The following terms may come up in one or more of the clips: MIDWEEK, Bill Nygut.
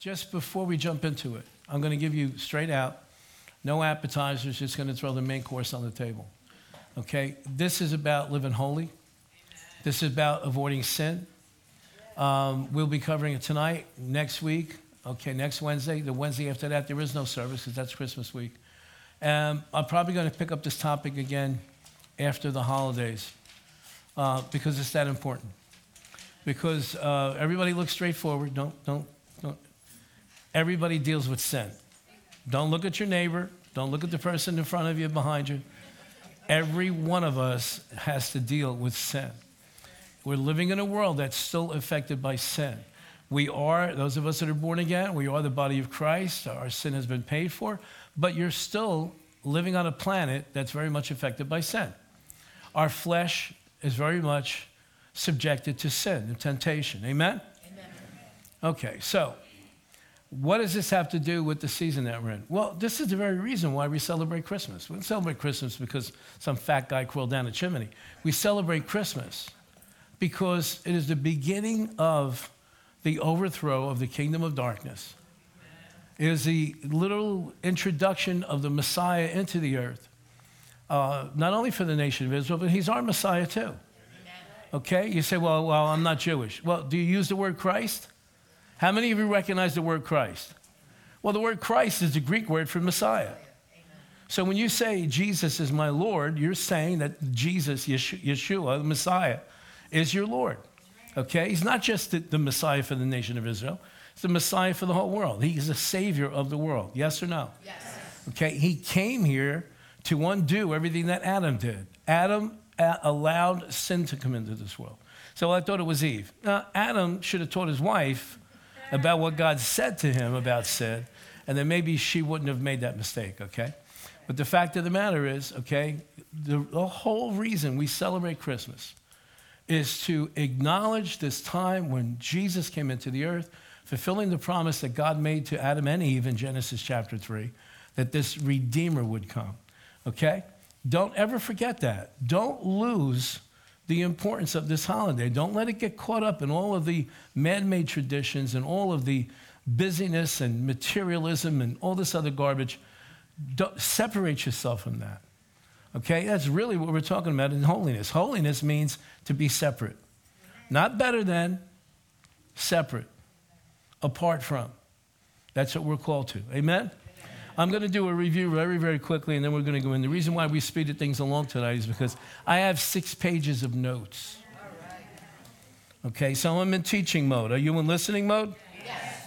Just before we jump into it, I'm going to give you straight out, no appetizers, just going to throw the main course on the table. Okay? This is about living holy. Amen. This is about avoiding sin. We'll be covering it tonight, next week, okay, next Wednesday. The Wednesday after that, there is no service because that's Christmas week. I'm probably going to pick up this topic again after the holidays because it's that important. Because everybody looks straight forward. Don't. Everybody deals with sin. Don't look at your neighbor. Don't look at the person in front of you, behind you. Every one of us has to deal with sin. We're living in a world that's still affected by sin. We are, those of us that are born again, we are the body of Christ. Our sin has been paid for. But you're still living on a planet that's very much affected by sin. Our flesh is very much subjected to sin and temptation. Amen? Amen. Okay, so what does this have to do with the season that we're in? Well, this is the very reason why we celebrate Christmas. We don't celebrate Christmas because some fat guy crawled down a chimney. We celebrate Christmas because it is the beginning of the overthrow of the kingdom of darkness. It is the literal introduction of the Messiah into the earth, not only for the nation of Israel, but he's our Messiah too. Amen. Okay? You say, well, I'm not Jewish. Well, do you use the word Christ? How many of you recognize the word Christ? Well, the word Christ is the Greek word for Messiah. Amen. So when you say Jesus is my Lord, you're saying that Jesus, Yeshua, the Messiah, is your Lord. Okay? He's not just the Messiah for the nation of Israel. The Messiah for the whole world. He is the Savior of the world. Yes or no? Yes. Okay, he came here to undo everything that Adam did. Adam allowed sin to come into this world. So I thought it was Eve. Now, Adam should have taught his wife about what God said to him about sin, and then maybe she wouldn't have made that mistake, okay? But the fact of the matter is, okay, the whole reason we celebrate Christmas is to acknowledge this time when Jesus came into the earth, fulfilling the promise that God made to Adam and Eve in Genesis chapter 3, that this Redeemer would come, okay? Don't ever forget that. Don't lose the importance of this holiday. Don't let it get caught up in all of the man-made traditions and all of the busyness and materialism and all this other garbage. Don't separate yourself from that, okay? That's really what we're talking about in holiness. Holiness means to be separate. Not better than, separate. Apart from. That's what we're called to. Amen? Amen? I'm going to do a review very, very quickly, and then we're going to go in. The reason why we speeded things along tonight is because I have 6 pages of notes. Okay, so I'm in teaching mode. Are you in listening mode? Yes.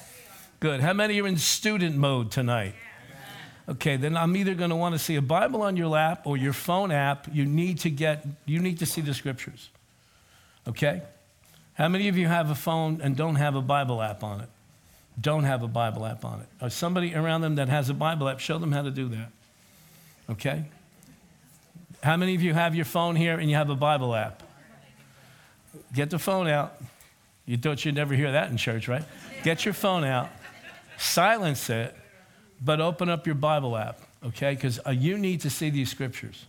Good. How many are in student mode tonight? Okay, then I'm either going to want to see a Bible on your lap or your phone app. You need to see the scriptures. Okay? How many of you have a phone and don't have a Bible app on it? Don't have a Bible app on it. Or somebody around them that has a Bible app, show them how to do that. Okay? How many of you have your phone here and you have a Bible app? Get the phone out. You thought you'd never hear that in church, right? Get your phone out. Silence it, but open up your Bible app, okay? Because you need to see these scriptures.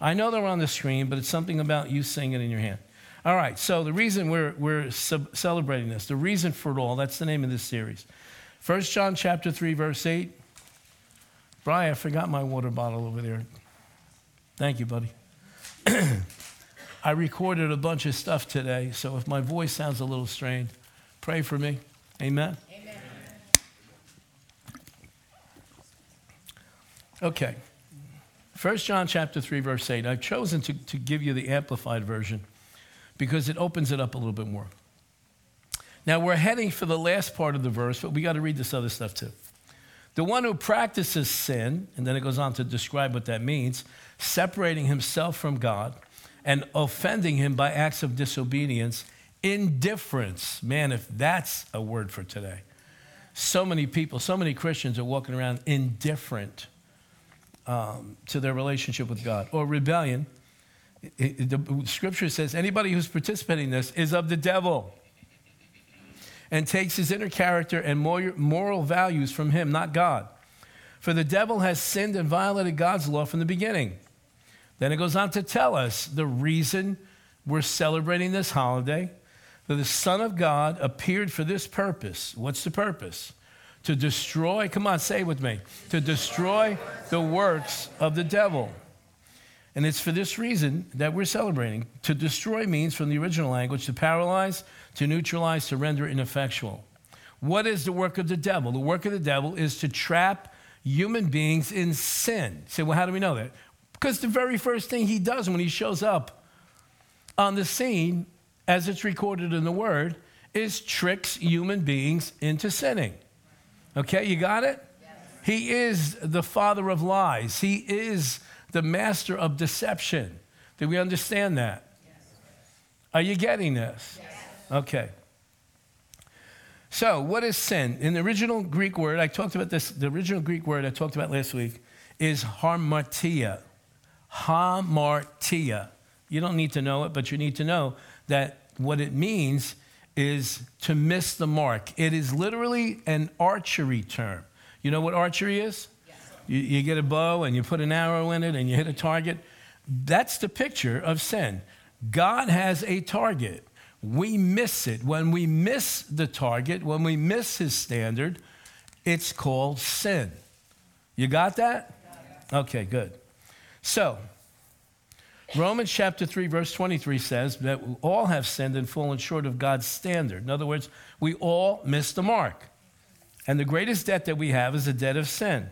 I know they're on the screen, but it's something about you seeing it in your hand. All right, so the reason we're celebrating this, the reason for it all, that's the name of this series. 1 John chapter 3, verse 8. Brian, I forgot my water bottle over there. Thank you, buddy. I recorded a bunch of stuff today, so if my voice sounds a little strained, pray for me. Amen? Amen. Okay. 1 John chapter 3, verse 8. I've chosen to give you the amplified version, because it opens it up a little bit more. Now, we're heading for the last part of the verse, but we got to read this other stuff too. The one who practices sin, and then it goes on to describe what that means, separating himself from God and offending him by acts of disobedience, indifference. Man, if that's a word for today. So many people, so many Christians are walking around indifferent to their relationship with God, or rebellion. The scripture says anybody who's participating in this is of the devil and takes his inner character and moral values from him, not God. For the devil has sinned and violated God's law from the beginning. Then it goes on to tell us the reason we're celebrating this holiday, that the Son of God appeared for this purpose. What's the purpose? to destroy, come on, say it with me, to destroy the works of the devil. And it's for this reason that we're celebrating. To destroy means, from the original language, to paralyze, to neutralize, to render ineffectual. What is the work of the devil? The work of the devil is to trap human beings in sin. You say, well, how do we know that? Because the very first thing he does when he shows up on the scene, as it's recorded in the Word, is tricks human beings into sinning. Okay, you got it? Yes. He is the father of lies. He is the master of deception. Do we understand that? Yes. Are you getting this? Yes. Okay. So, what is sin? In the original Greek word, I talked about this, the original Greek word I talked about last week is hamartia. Hamartia. You don't need to know it, but you need to know that what it means is to miss the mark. It is literally an archery term. You know what archery is? Yes. You get a bow and you put an arrow in it and you hit a target. That's the picture of sin. God has a target. We miss it. When we miss the target, when we miss his standard, it's called sin. You got that? Okay, good. So, Romans chapter 3, verse 23 says that we all have sinned and fallen short of God's standard. In other words, we all miss the mark. And the greatest debt that we have is the debt of sin.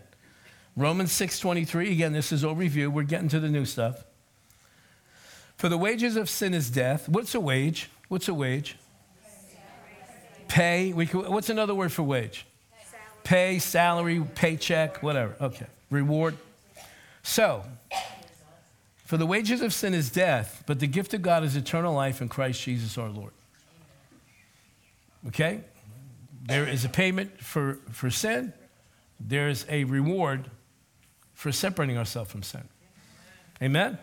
Romans 6:23, again, this is all review. We're getting to the new stuff. For the wages of sin is death. What's a wage? What's a wage? Pay. What's another word for wage? Pay, salary, paycheck, whatever. Okay. Reward. So, for the wages of sin is death, but the gift of God is eternal life in Christ Jesus our Lord. Okay? There is a payment for sin. There is a reward for separating ourselves from sin. Amen?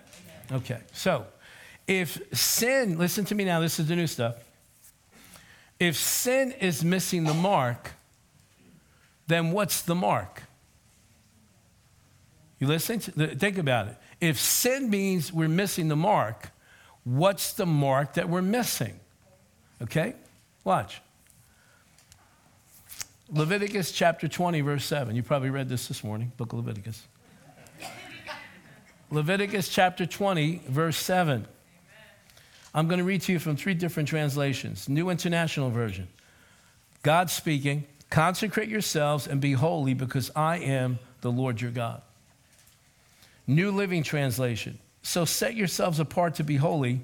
Okay. So, if sin, listen to me now, this is the new stuff. If sin is missing the mark, then what's the mark? You listen? Think about it. If sin means we're missing the mark, what's the mark that we're missing? Okay? Watch. Leviticus chapter 20, verse 7. You probably read this morning, book of Leviticus. Leviticus chapter 20, verse 7. I'm going to read to you from three different translations. New International Version. God speaking, consecrate yourselves and be holy because I am the Lord your God. New Living Translation. So set yourselves apart to be holy,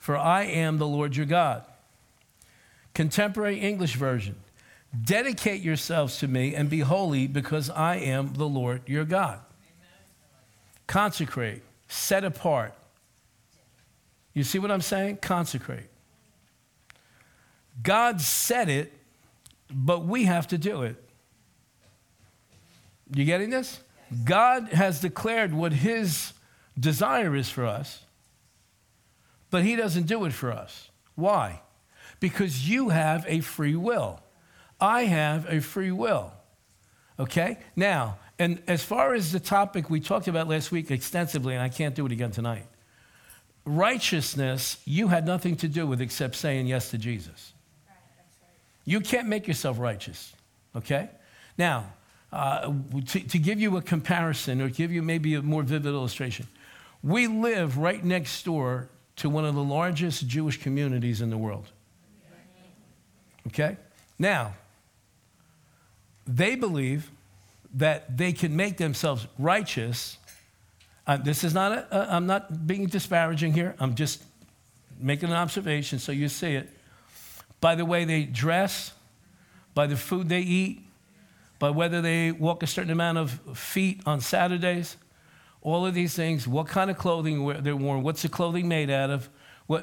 for I am the Lord your God. Contemporary English Version. Dedicate yourselves to me and be holy because I am the Lord your God. Consecrate. Set apart. You see what I'm saying? Consecrate. God said it, but we have to do it. You getting this? God has declared what his desire is for us, but he doesn't do it for us. Why? Because you have a free will. I have a free will. Okay? Now, and as far as the topic we talked about last week extensively, and I can't do it again tonight, righteousness, you had nothing to do with except saying yes to Jesus. Right, that's right. You can't make yourself righteous, okay? Now, to give you a comparison or give you maybe a more vivid illustration, we live right next door to one of the largest Jewish communities in the world, okay? Now, they believe that they can make themselves righteous. This is not, I'm not being disparaging here. I'm just making an observation so you see it. By the way they dress, by the food they eat, by whether they walk a certain amount of feet on Saturdays, all of these things, what kind of clothing they're worn, what's the clothing made out of,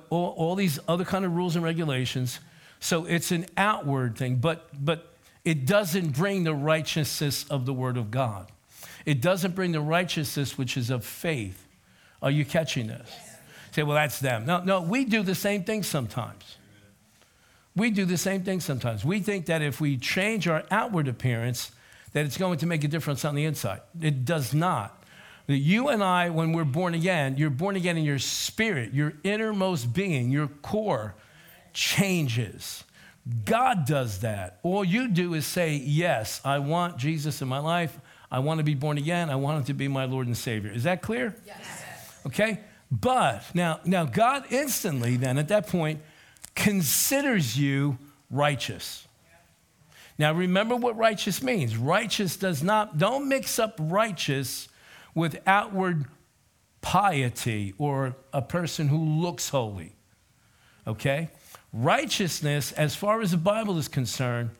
all these other kind of rules and regulations. So it's an outward thing, but it doesn't bring the righteousness of the Word of God. It doesn't bring the righteousness which is of faith. Are you catching this? Yes. Say, well, that's them. No, we do the same thing sometimes. We do the same thing sometimes. We think that if we change our outward appearance, that it's going to make a difference on the inside. It does not. You and I, when we're born again, you're born again in your spirit, your innermost being, your core changes. God does that. All you do is say, yes, I want Jesus in my life. I want to be born again. I want him to be my Lord and Savior. Is that clear? Yes. Okay? But now God instantly then at that point considers you righteous. Now remember what righteous means. Righteous does not, don't mix up righteous with outward piety or a person who looks holy. Okay? Righteousness, as far as the Bible is concerned,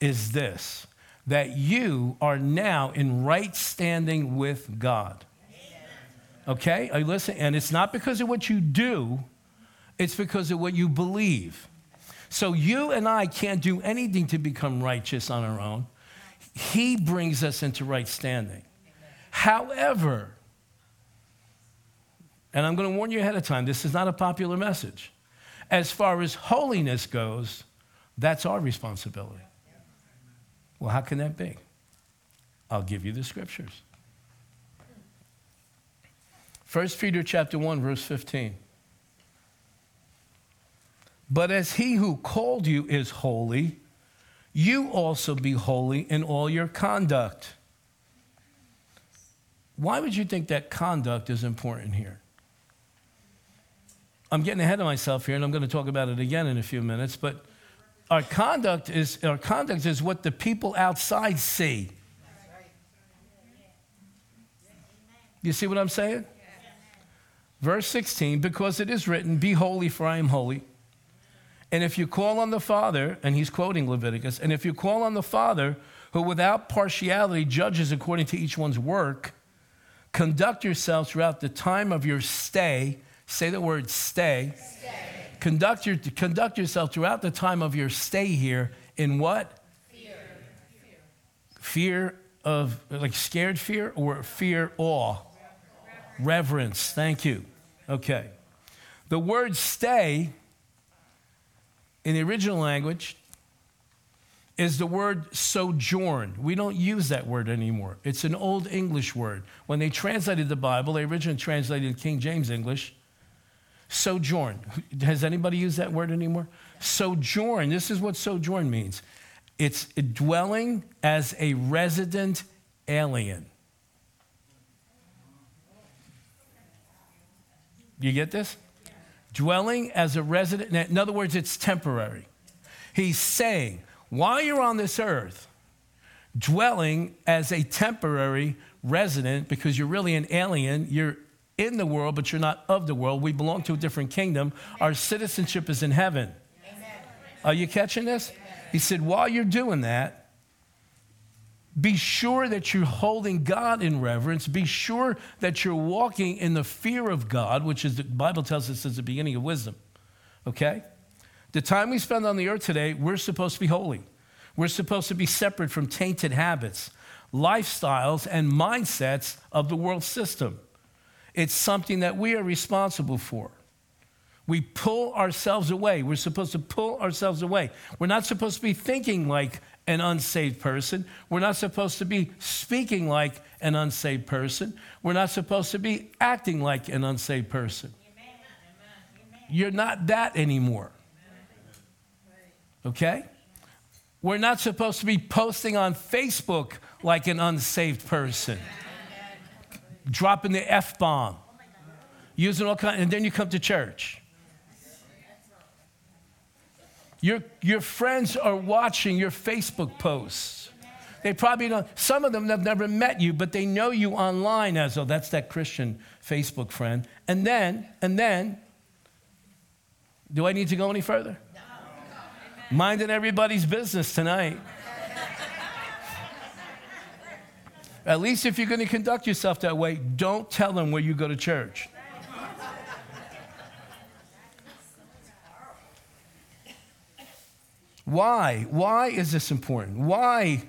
is this, that you are now in right standing with God. Okay? Are you listening? And it's not because of what you do, it's because of what you believe. So you and I can't do anything to become righteous on our own. He brings us into right standing. However, and I'm going to warn you ahead of time, this is not a popular message. As far as holiness goes, that's our responsibility. Well, how can that be? I'll give you the scriptures. 1 Peter chapter 1, verse 15. But as he who called you is holy, you also be holy in all your conduct. Why would you think that conduct is important here? I'm getting ahead of myself here, and I'm going to talk about it again in a few minutes, but our conduct is what the people outside see. You see what I'm saying? Verse 16, because it is written, be holy for I am holy. And if you call on the Father, and he's quoting Leviticus, and if you call on the Father, who without partiality judges according to each one's work, conduct yourselves throughout the time of your stay. Say the word stay. Stay. Conduct yourself throughout the time of your stay here in what? Fear. Fear of, like scared fear or fear, awe? Reverence. Thank you. Okay. The word stay in the original language is the word sojourn. We don't use that word anymore. It's an old English word. When they translated the Bible, they originally translated King James English. Sojourn. Has anybody used that word anymore? Sojourn. This is what sojourn means. It's dwelling as a resident alien. You get this? Dwelling as a resident. In other words, it's temporary. He's saying, while you're on this earth, dwelling as a temporary resident, because you're really an alien, you're in the world, but you're not of the world. We belong to a different kingdom. Our citizenship is in heaven. Amen. Are you catching this? Amen. He said, while you're doing that, be sure that you're holding God in reverence. Be sure that you're walking in the fear of God, which is the Bible tells us is the beginning of wisdom. Okay? The time we spend on the earth today, we're supposed to be holy. We're supposed to be separate from tainted habits, lifestyles, and mindsets of the world system. It's something that we are responsible for. We pull ourselves away. We're supposed to pull ourselves away. We're not supposed to be thinking like an unsaved person. We're not supposed to be speaking like an unsaved person. We're not supposed to be acting like an unsaved person. You're not that anymore. Okay? We're not supposed to be posting on Facebook like an unsaved person. Dropping the F-bomb, using all kinds, and then you come to church. Your friends are watching your Facebook posts. They probably don't, some of them have never met you, but they know you online as, oh, that's that Christian Facebook friend. And then, do I need to go any further? No. Minding everybody's business tonight. At least if you're going to conduct yourself that way, don't tell them where you go to church. Why? Why is this important? Why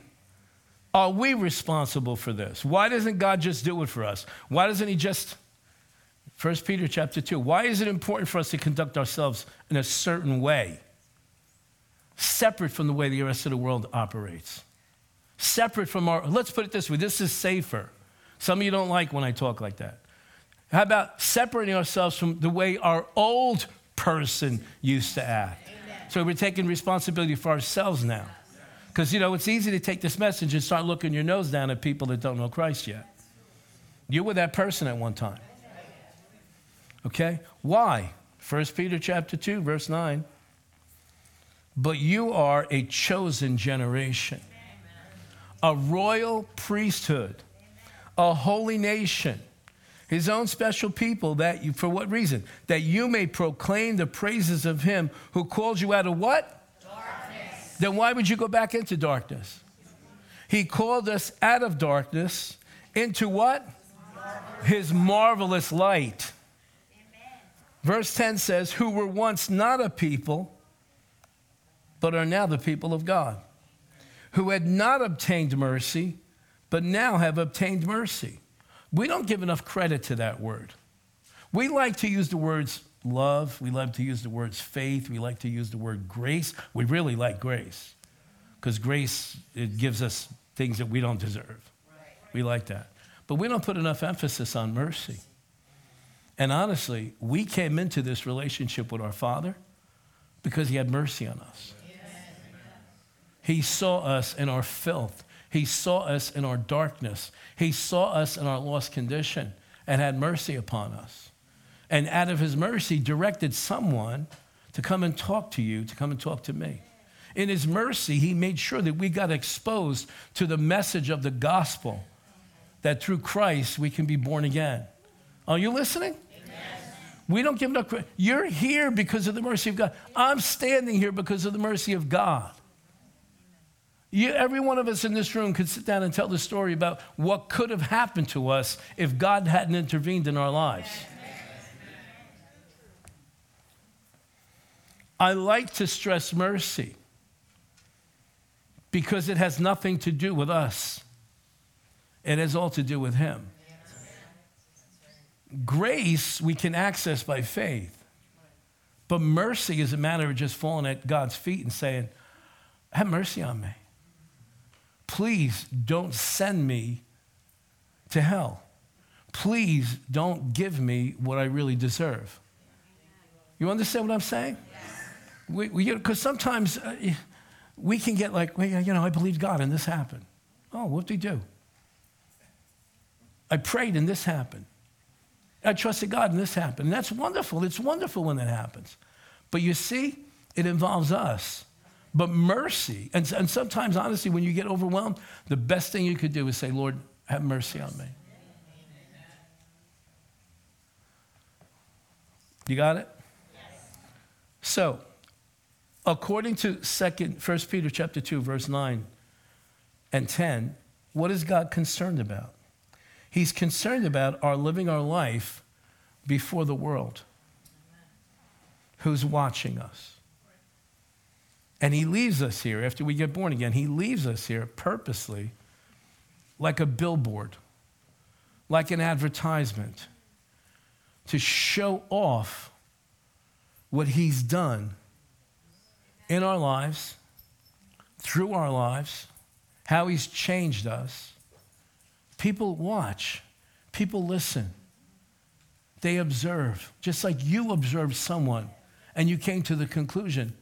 are we responsible for this? Why doesn't God just do it for us? Why doesn't he just, 1 Peter chapter 2, why is it important for us to conduct ourselves in a certain way, separate from the way the rest of the world operates? Separate from our, let's put it this way, this is safer. Some of you don't like when I talk like that. How about separating ourselves from the way our old person used to act? Amen. So we're taking responsibility for ourselves now. Because, you know, it's easy to take this message and start looking your nose down at people that don't know Christ yet. You were that person at one time. Okay? Why? 1 Peter chapter 2, verse 9. But you are a chosen generation, a royal priesthood, a holy nation, his own special people, that you, for what reason? That you may proclaim the praises of him who called you out of what? Darkness. Then why would you go back into darkness? He called us out of darkness into what? Marvelous. His marvelous light. Amen. Verse 10 says, who were once not a people, but are now the people of God, who had not obtained mercy, but now have obtained mercy. We don't give enough credit to that word. We like to use the words love. We love to use the words faith. We like to use the word grace. We really like grace because grace, it gives us things that we don't deserve. We like that. But we don't put enough emphasis on mercy. And honestly, we came into this relationship with our Father because he had mercy on us. He saw us in our filth. He saw us in our darkness. He saw us in our lost condition and had mercy upon us. And out of his mercy, directed someone to come and talk to you, to come and talk to me. In his mercy, he made sure that we got exposed to the message of the gospel, that through Christ, we can be born again. Are you listening? Yes. We don't give enough credit. You're here because of the mercy of God. I'm standing here because of the mercy of God. Every one of us in this room could sit down and tell the story about what could have happened to us if God hadn't intervened in our lives. I like to stress mercy because it has nothing to do with us. It has all to do with him. Grace we can access by faith. But mercy is a matter of just falling at God's feet and saying, have mercy on me. Please don't send me to hell. Please don't give me what I really deserve. You understand what I'm saying? Because sometimes we can get like, well, you know, I believed God and this happened. Oh, what did he do? I prayed and this happened. I trusted God and this happened. And that's wonderful. It's wonderful when that happens. But you see, it involves us. But mercy, and sometimes, honestly, when you get overwhelmed, the best thing you could do is say, Lord, have mercy on me. You got it? Yes. So, according to 1 Peter chapter 2, verse 9 and 10, what is God concerned about? He's concerned about our living our life before the world, who's watching us. And he leaves us here, after we get born again, he leaves us here purposely like a billboard, like an advertisement, to show off what he's done in our lives, through our lives, how he's changed us. People watch, people listen, they observe, just like you observed someone and you came to the conclusion,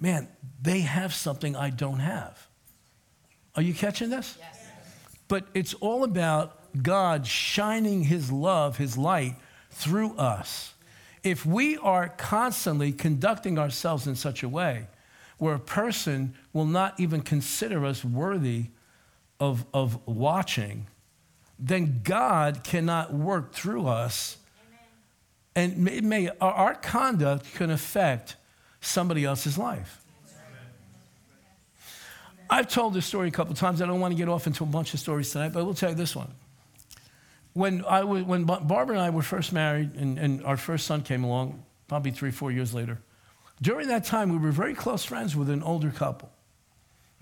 man, they have something I don't have. Are you catching this? Yes. But it's all about God shining his love, his light through us. If we are constantly conducting ourselves in such a way where a person will not even consider us worthy of watching, then God cannot work through us. Amen. And our conduct can affect somebody else's life. I've told this story a couple times. I don't want to get off into a bunch of stories tonight, but I will tell you this one. When Barbara and I were first married and our first son came along, probably 3-4 years later, during that time, we were very close friends with an older couple,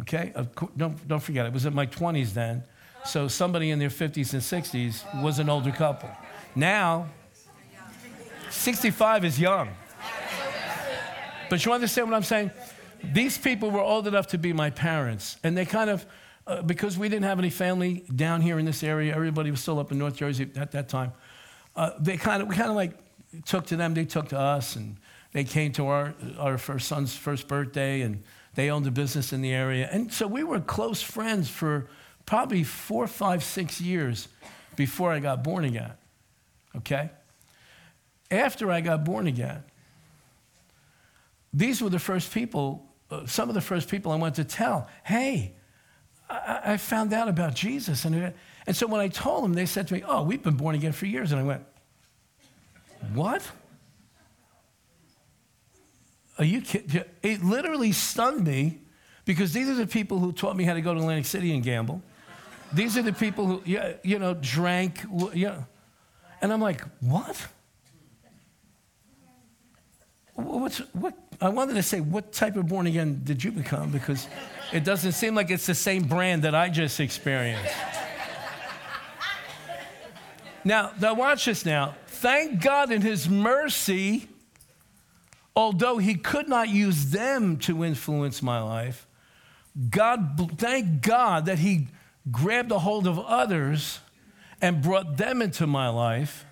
okay? Don't forget, it was in my 20s then, so somebody in their 50s and 60s was an older couple. Now, 65 is young. But you understand what I'm saying? These people were old enough to be my parents. And they kind of, because we didn't have any family down here in this area, everybody was still up in North Jersey at that time, we kind of like took to them, they took to us. And They came to our first son's first birthday, and they owned a business in the area. And so we were close friends for probably 4, 5, 6 years before I got born again, okay? After I got born again, these were the first people, some of the first people I went to tell, hey, I found out about Jesus. And so when I told them, they said to me, oh, we've been born again for years. And I went, what? Are you kidding? It literally stunned me, because these are the people who taught me how to go to Atlantic City and gamble. These are the people who, you know, drank. You know. And I'm like, what? What? I wanted to say, what type of born again did you become? Because it doesn't seem like it's the same brand that I just experienced. Now watch this now. Thank God in his mercy, although he could not use them to influence my life, thank God that he grabbed a hold of others and brought them into my life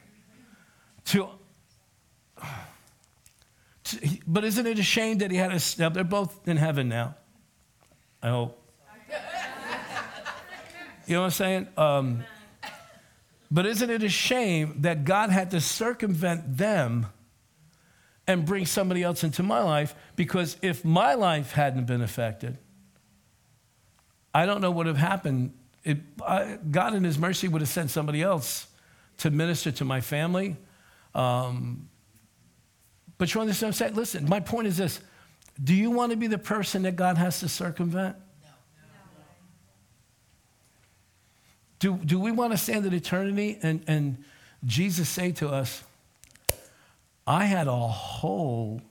but isn't it a shame that he had us? Now, they're both in heaven now, I hope. You know what I'm saying? But isn't it a shame that God had to circumvent them and bring somebody else into my life? Because if my life hadn't been affected, I don't know what would have happened. God in his mercy would have sent somebody else to minister to my family. But you understand what I'm saying? Listen, my point is this. Do you want to be the person that God has to circumvent? No. Do we want to stand in eternity and Jesus say to us, I had a whole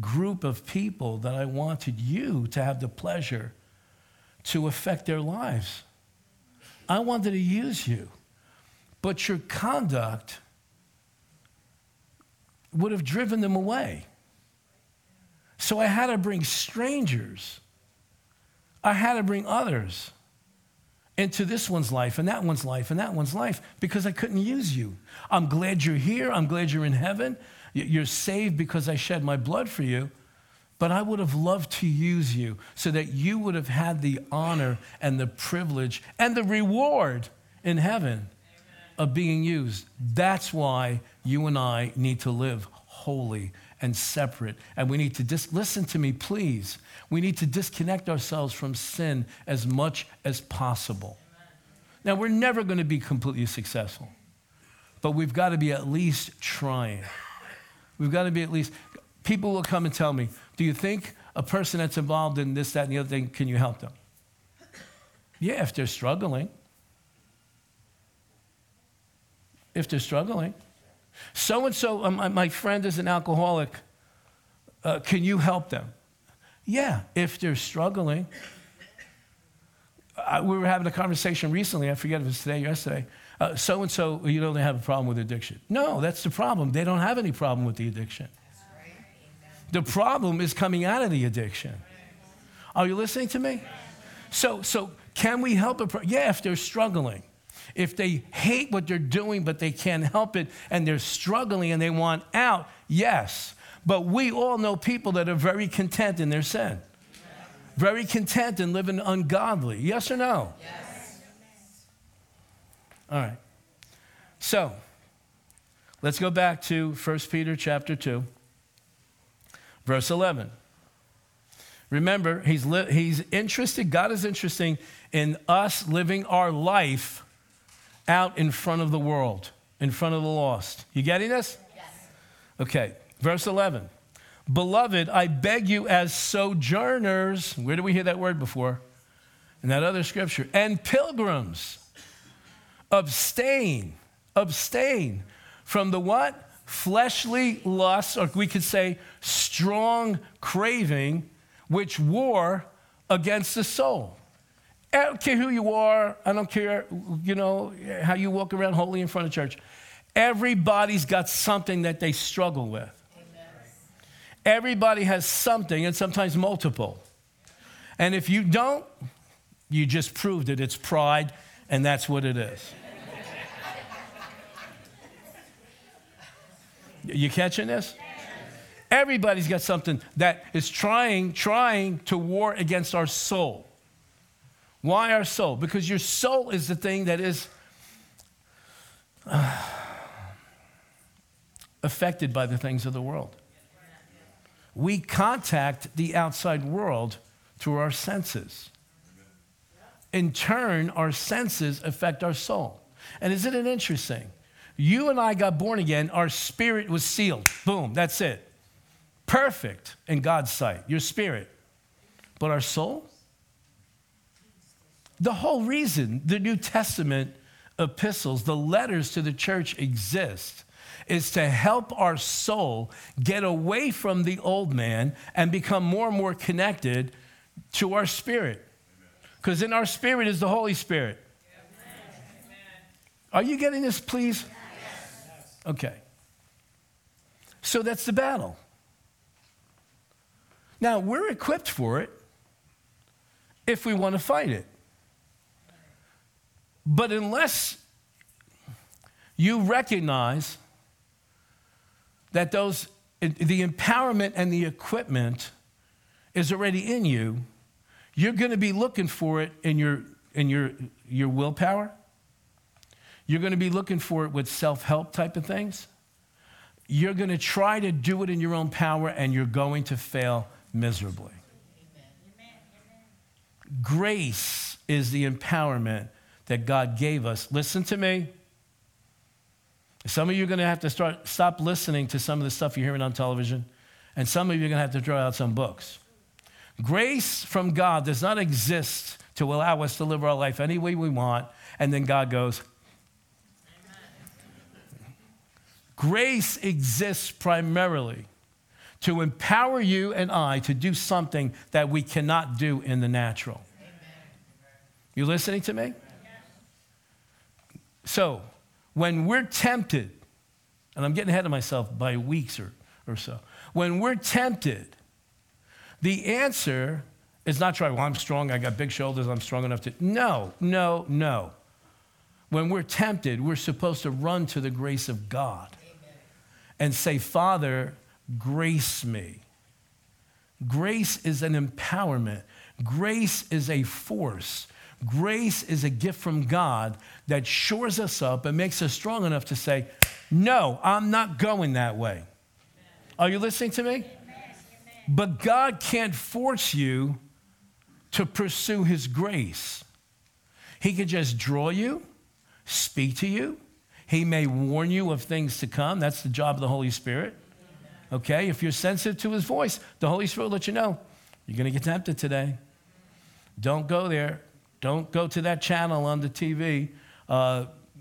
group of people that I wanted you to have the pleasure to affect their lives. I wanted to use you, but your conduct would have driven them away. So I had to bring strangers. I had to bring others into this one's life and that one's life and that one's life, because I couldn't use you. I'm glad you're here. I'm glad you're in heaven. You're saved because I shed my blood for you, but I would have loved to use you so that you would have had the honor and the privilege and the reward in heaven. Amen. Of being used. That's why you and I need to live holy and separate. And we need to listen to me, please. We need to disconnect ourselves from sin as much as possible. Amen. Now, we're never going to be completely successful, but we've got to be at least trying. We've got to be at least, people will come and tell me, do you think a person that's involved in this, that, and the other thing, can you help them? Yeah, if they're struggling. If they're struggling. So-and-so, my friend is an alcoholic. Can you help them? Yeah, if they're struggling. We were having a conversation recently, I forget if it was today or yesterday, so-and-so, you know, they have a problem with addiction. No, that's the problem. They don't have any problem with the addiction. Right. The problem is coming out of the addiction. Right. Are you listening to me? Yeah. So can we help a person? Yeah, if they're struggling. If they hate what they're doing, but they can't help it, and they're struggling and they want out, yes. But we all know people that are very content in their sin. Yes. Very content in living ungodly. Yes or no? Yes. All right, so let's go back to 1 Peter chapter 2, verse 11. Remember, he's interested, God is interested in us living our life out in front of the world, in front of the lost. You getting this? Yes. Okay, verse 11. Beloved, I beg you as sojourners, where did we hear that word before? In that other scripture, and pilgrims. Abstain from the what? Fleshly lusts, or we could say strong craving, which war against the soul. I don't care who you are. I don't care, you know, how you walk around holy in front of church. Everybody's got something that they struggle with. Amen. Everybody has something, and sometimes multiple. And if you don't, you just proved it. It's pride. And that's what it is. You catching this? Everybody's got something that is trying to war against our soul. Why our soul? Because your soul is the thing that is affected by the things of the world. We contact the outside world through our senses. In turn, our senses affect our soul. And isn't it interesting? You and I got born again. Our spirit was sealed. Boom, that's it. Perfect in God's sight, your spirit. But our soul? The whole reason the New Testament epistles, the letters to the church exist, is to help our soul get away from the old man and become more and more connected to our spirit. Because in our spirit is the Holy Spirit. Amen. Are you getting this, please? Yes. Okay. So that's the battle. Now, we're equipped for it if we want to fight it. But unless you recognize that the empowerment and the equipment is already in you, you're going to be looking for it in your willpower. You're going to be looking for it with self-help type of things. You're going to try to do it in your own power, and you're going to fail miserably. Amen. Grace is the empowerment that God gave us. Listen to me. Some of you are going to have to stop listening to some of the stuff you're hearing on television, and some of you are going to have to throw out some books. Grace from God does not exist to allow us to live our life any way we want, and then God goes. Amen. Grace exists primarily to empower you and I to do something that we cannot do in the natural. Amen. You listening to me? Yeah. So, when we're tempted, and I'm getting ahead of myself by weeks or so, when we're tempted, the answer is not try, well, I'm strong, I got big shoulders, I'm strong enough to. No. When we're tempted, we're supposed to run to the grace of God. Amen. And say, Father, grace me. Grace is an empowerment. Grace is a force. Grace is a gift from God that shores us up and makes us strong enough to say, no, I'm not going that way. Amen. Are you listening to me? Amen. But God can't force you to pursue his grace. He could just draw you, speak to you. He may warn you of things to come. That's the job of the Holy Spirit. Amen. Okay, if you're sensitive to his voice, the Holy Spirit will let you know, you're going to get tempted today. Don't go there. Don't go to that channel on the TV.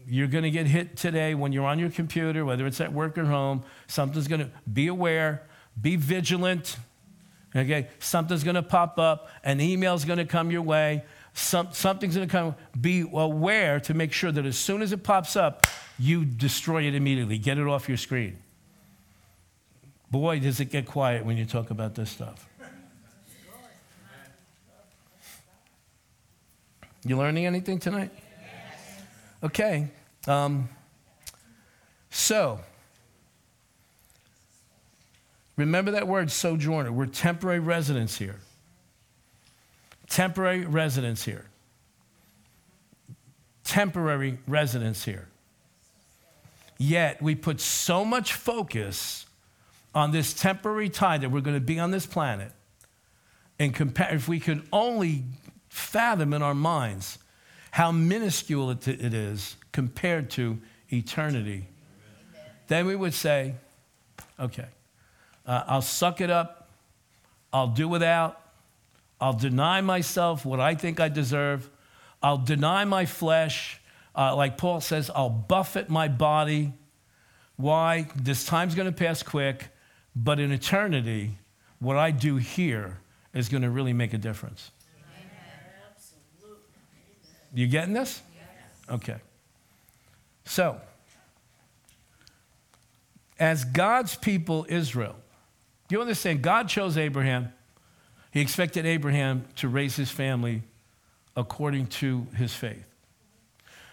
You're going to get hit today when you're on your computer, whether it's at work or home. Something's going to be aware. Be vigilant. Okay? Something's going to pop up. An email's going to come your way. Something's going to come. Be aware to make sure that as soon as it pops up, you destroy it immediately. Get it off your screen. Boy, does it get quiet when you talk about this stuff. You learning anything tonight? Yes. Okay. So, remember that word, sojourner. We're temporary residents here. Temporary residents here. Temporary residents here. Yet, we put so much focus on this temporary time that we're going to be on this planet. And if we could only fathom in our minds how minuscule it is compared to eternity. Amen. Then we would say, okay, I'll suck it up. I'll do without. I'll deny myself what I think I deserve. I'll deny my flesh. Like Paul says, I'll buffet my body. Why? This time's going to pass quick, but in eternity, what I do here is going to really make a difference. You getting this? Yes. Okay. So, as God's people, Israel, you understand, God chose Abraham. He expected Abraham to raise his family according to his faith.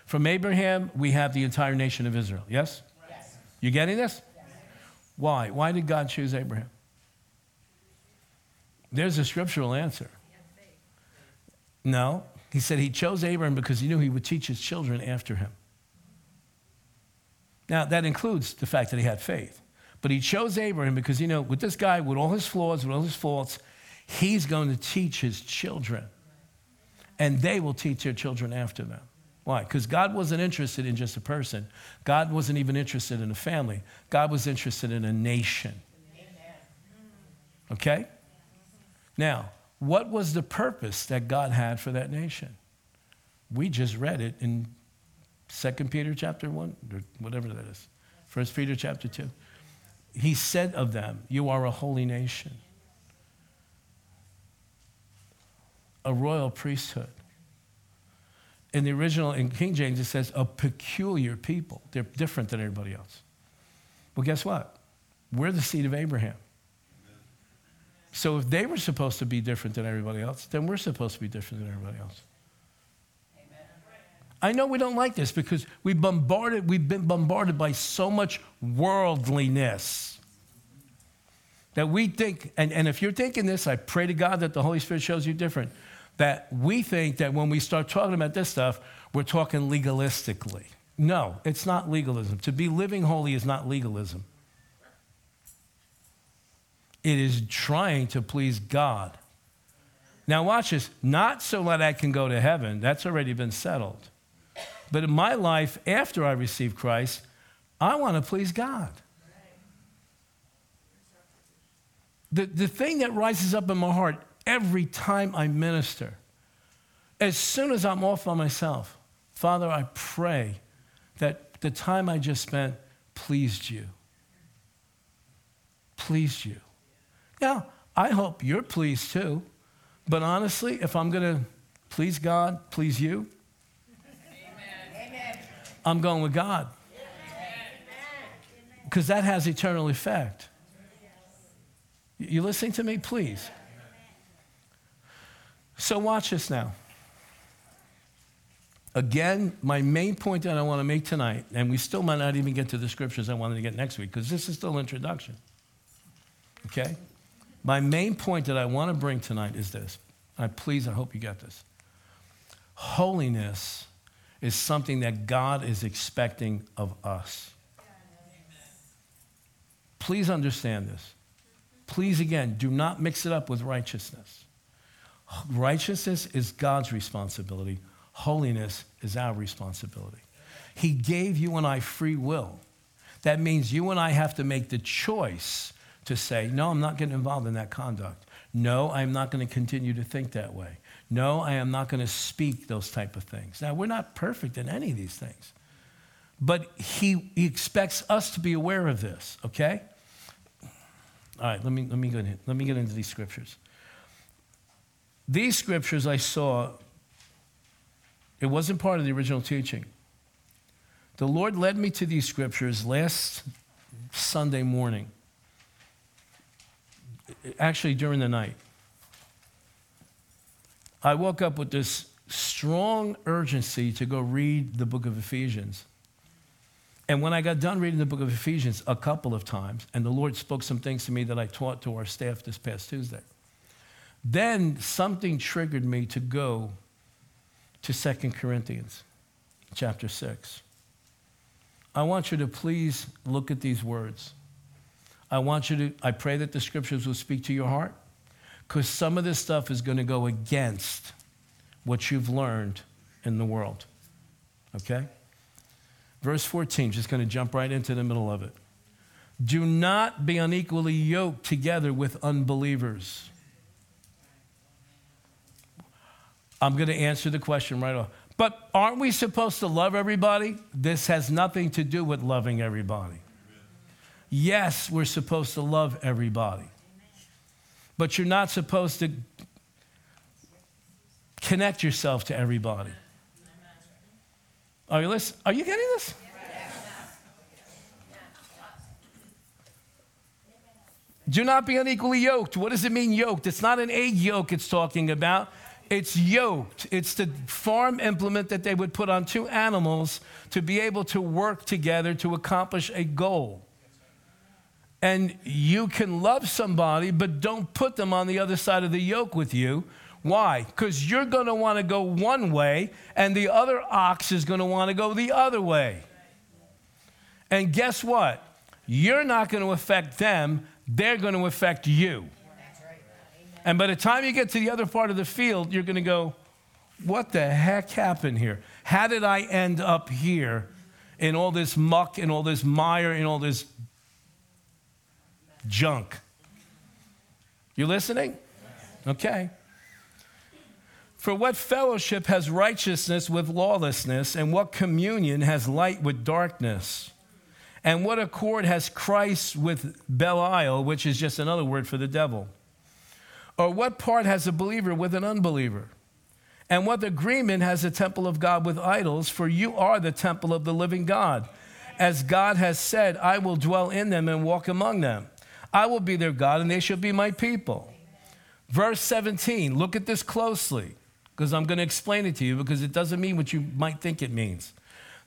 From Abraham, we have the entire nation of Israel. Yes? Yes. You getting this? Yes. Why? Why did God choose Abraham? There's a scriptural answer. No. He said he chose Abraham because he knew he would teach his children after him. Now, that includes the fact that he had faith. But he chose Abraham because he knew with this guy, with all his flaws, with all his faults, he's going to teach his children. And they will teach their children after them. Why? Because God wasn't interested in just a person. God wasn't even interested in a family. God was interested in a nation. Okay? Now, what was the purpose that God had for that nation? We just read it in 2 Peter chapter 1, or whatever that is. 1 Peter chapter 2. He said of them, you are a holy nation, a royal priesthood. In the original, in King James, it says a peculiar people. They're different than everybody else. Well, guess what? We're the seed of Abraham. So if they were supposed to be different than everybody else, then we're supposed to be different than everybody else. Amen. I know we don't like this because we've been bombarded by so much worldliness that we think, and if you're thinking this, I pray to God that the Holy Spirit shows you different, that we think that when we start talking about this stuff, we're talking legalistically. No, it's not legalism. To be living holy is not legalism. It is trying to please God. Now watch this. Not so that I can go to heaven. That's already been settled. But in my life, after I receive Christ, I want to please God. The thing that rises up in my heart every time I minister, as soon as I'm off by myself, Father, I pray that the time I just spent pleased you. Pleased you. Yeah, I hope you're pleased too. But honestly, if I'm going to please God, please you, amen. I'm going with God. Because that has eternal effect. You listening to me? Please. So watch this now. Again, my main point that I want to make tonight, and we still might not even get to the scriptures I wanted to get next week because this is still introduction. Okay? My main point that I want to bring tonight is this. I hope you get this. Holiness is something that God is expecting of us. Please understand this. Please, again, do not mix it up with righteousness. Righteousness is God's responsibility. Holiness is our responsibility. He gave you and I free will. That means you and I have to make the choice to say, no, I'm not getting involved in that conduct. No, I'm not going to continue to think that way. No, I am not going to speak those type of things. Now, we're not perfect in any of these things. But he expects us to be aware of this, okay? All right, let me get into these scriptures. These scriptures I saw, it wasn't part of the original teaching. The Lord led me to these scriptures last Sunday morning. Actually, during the night, I woke up with this strong urgency to go read the book of Ephesians. And when I got done reading the book of Ephesians a couple of times, and the Lord spoke some things to me that I taught to our staff this past Tuesday, then something triggered me to go to 2 Corinthians chapter 6. I want you to please look at these words. I pray that the scriptures will speak to your heart, because some of this stuff is going to go against what you've learned in the world. Okay? Verse 14, just going to jump right into the middle of it. Do not be unequally yoked together with unbelievers. I'm going to answer the question right off. But aren't we supposed to love everybody? This has nothing to do with loving everybody. Yes, we're supposed to love everybody. But you're not supposed to connect yourself to everybody. Are you listening? Are you getting this? Do not be unequally yoked. What does it mean, yoked? It's not an egg yolk it's talking about. It's yoked. It's the farm implement that they would put on two animals to be able to work together to accomplish a goal. And you can love somebody, but don't put them on the other side of the yoke with you. Why? Because you're going to want to go one way, and the other ox is going to want to go the other way. And guess what? You're not going to affect them. They're going to affect you. And by the time you get to the other part of the field, you're going to go, what the heck happened here? How did I end up here in all this muck, in all this mire, in all this junk? You listening? Okay. For what fellowship has righteousness with lawlessness, and what communion has light with darkness? And what accord has Christ with Belial, which is just another word for the devil? Or what part has a believer with an unbeliever? And what agreement has the temple of God with idols? For you are the temple of the living God. As God has said, I will dwell in them and walk among them. I will be their God, and they shall be my people. Verse 17, look at this closely, because I'm going to explain it to you, because it doesn't mean what you might think it means.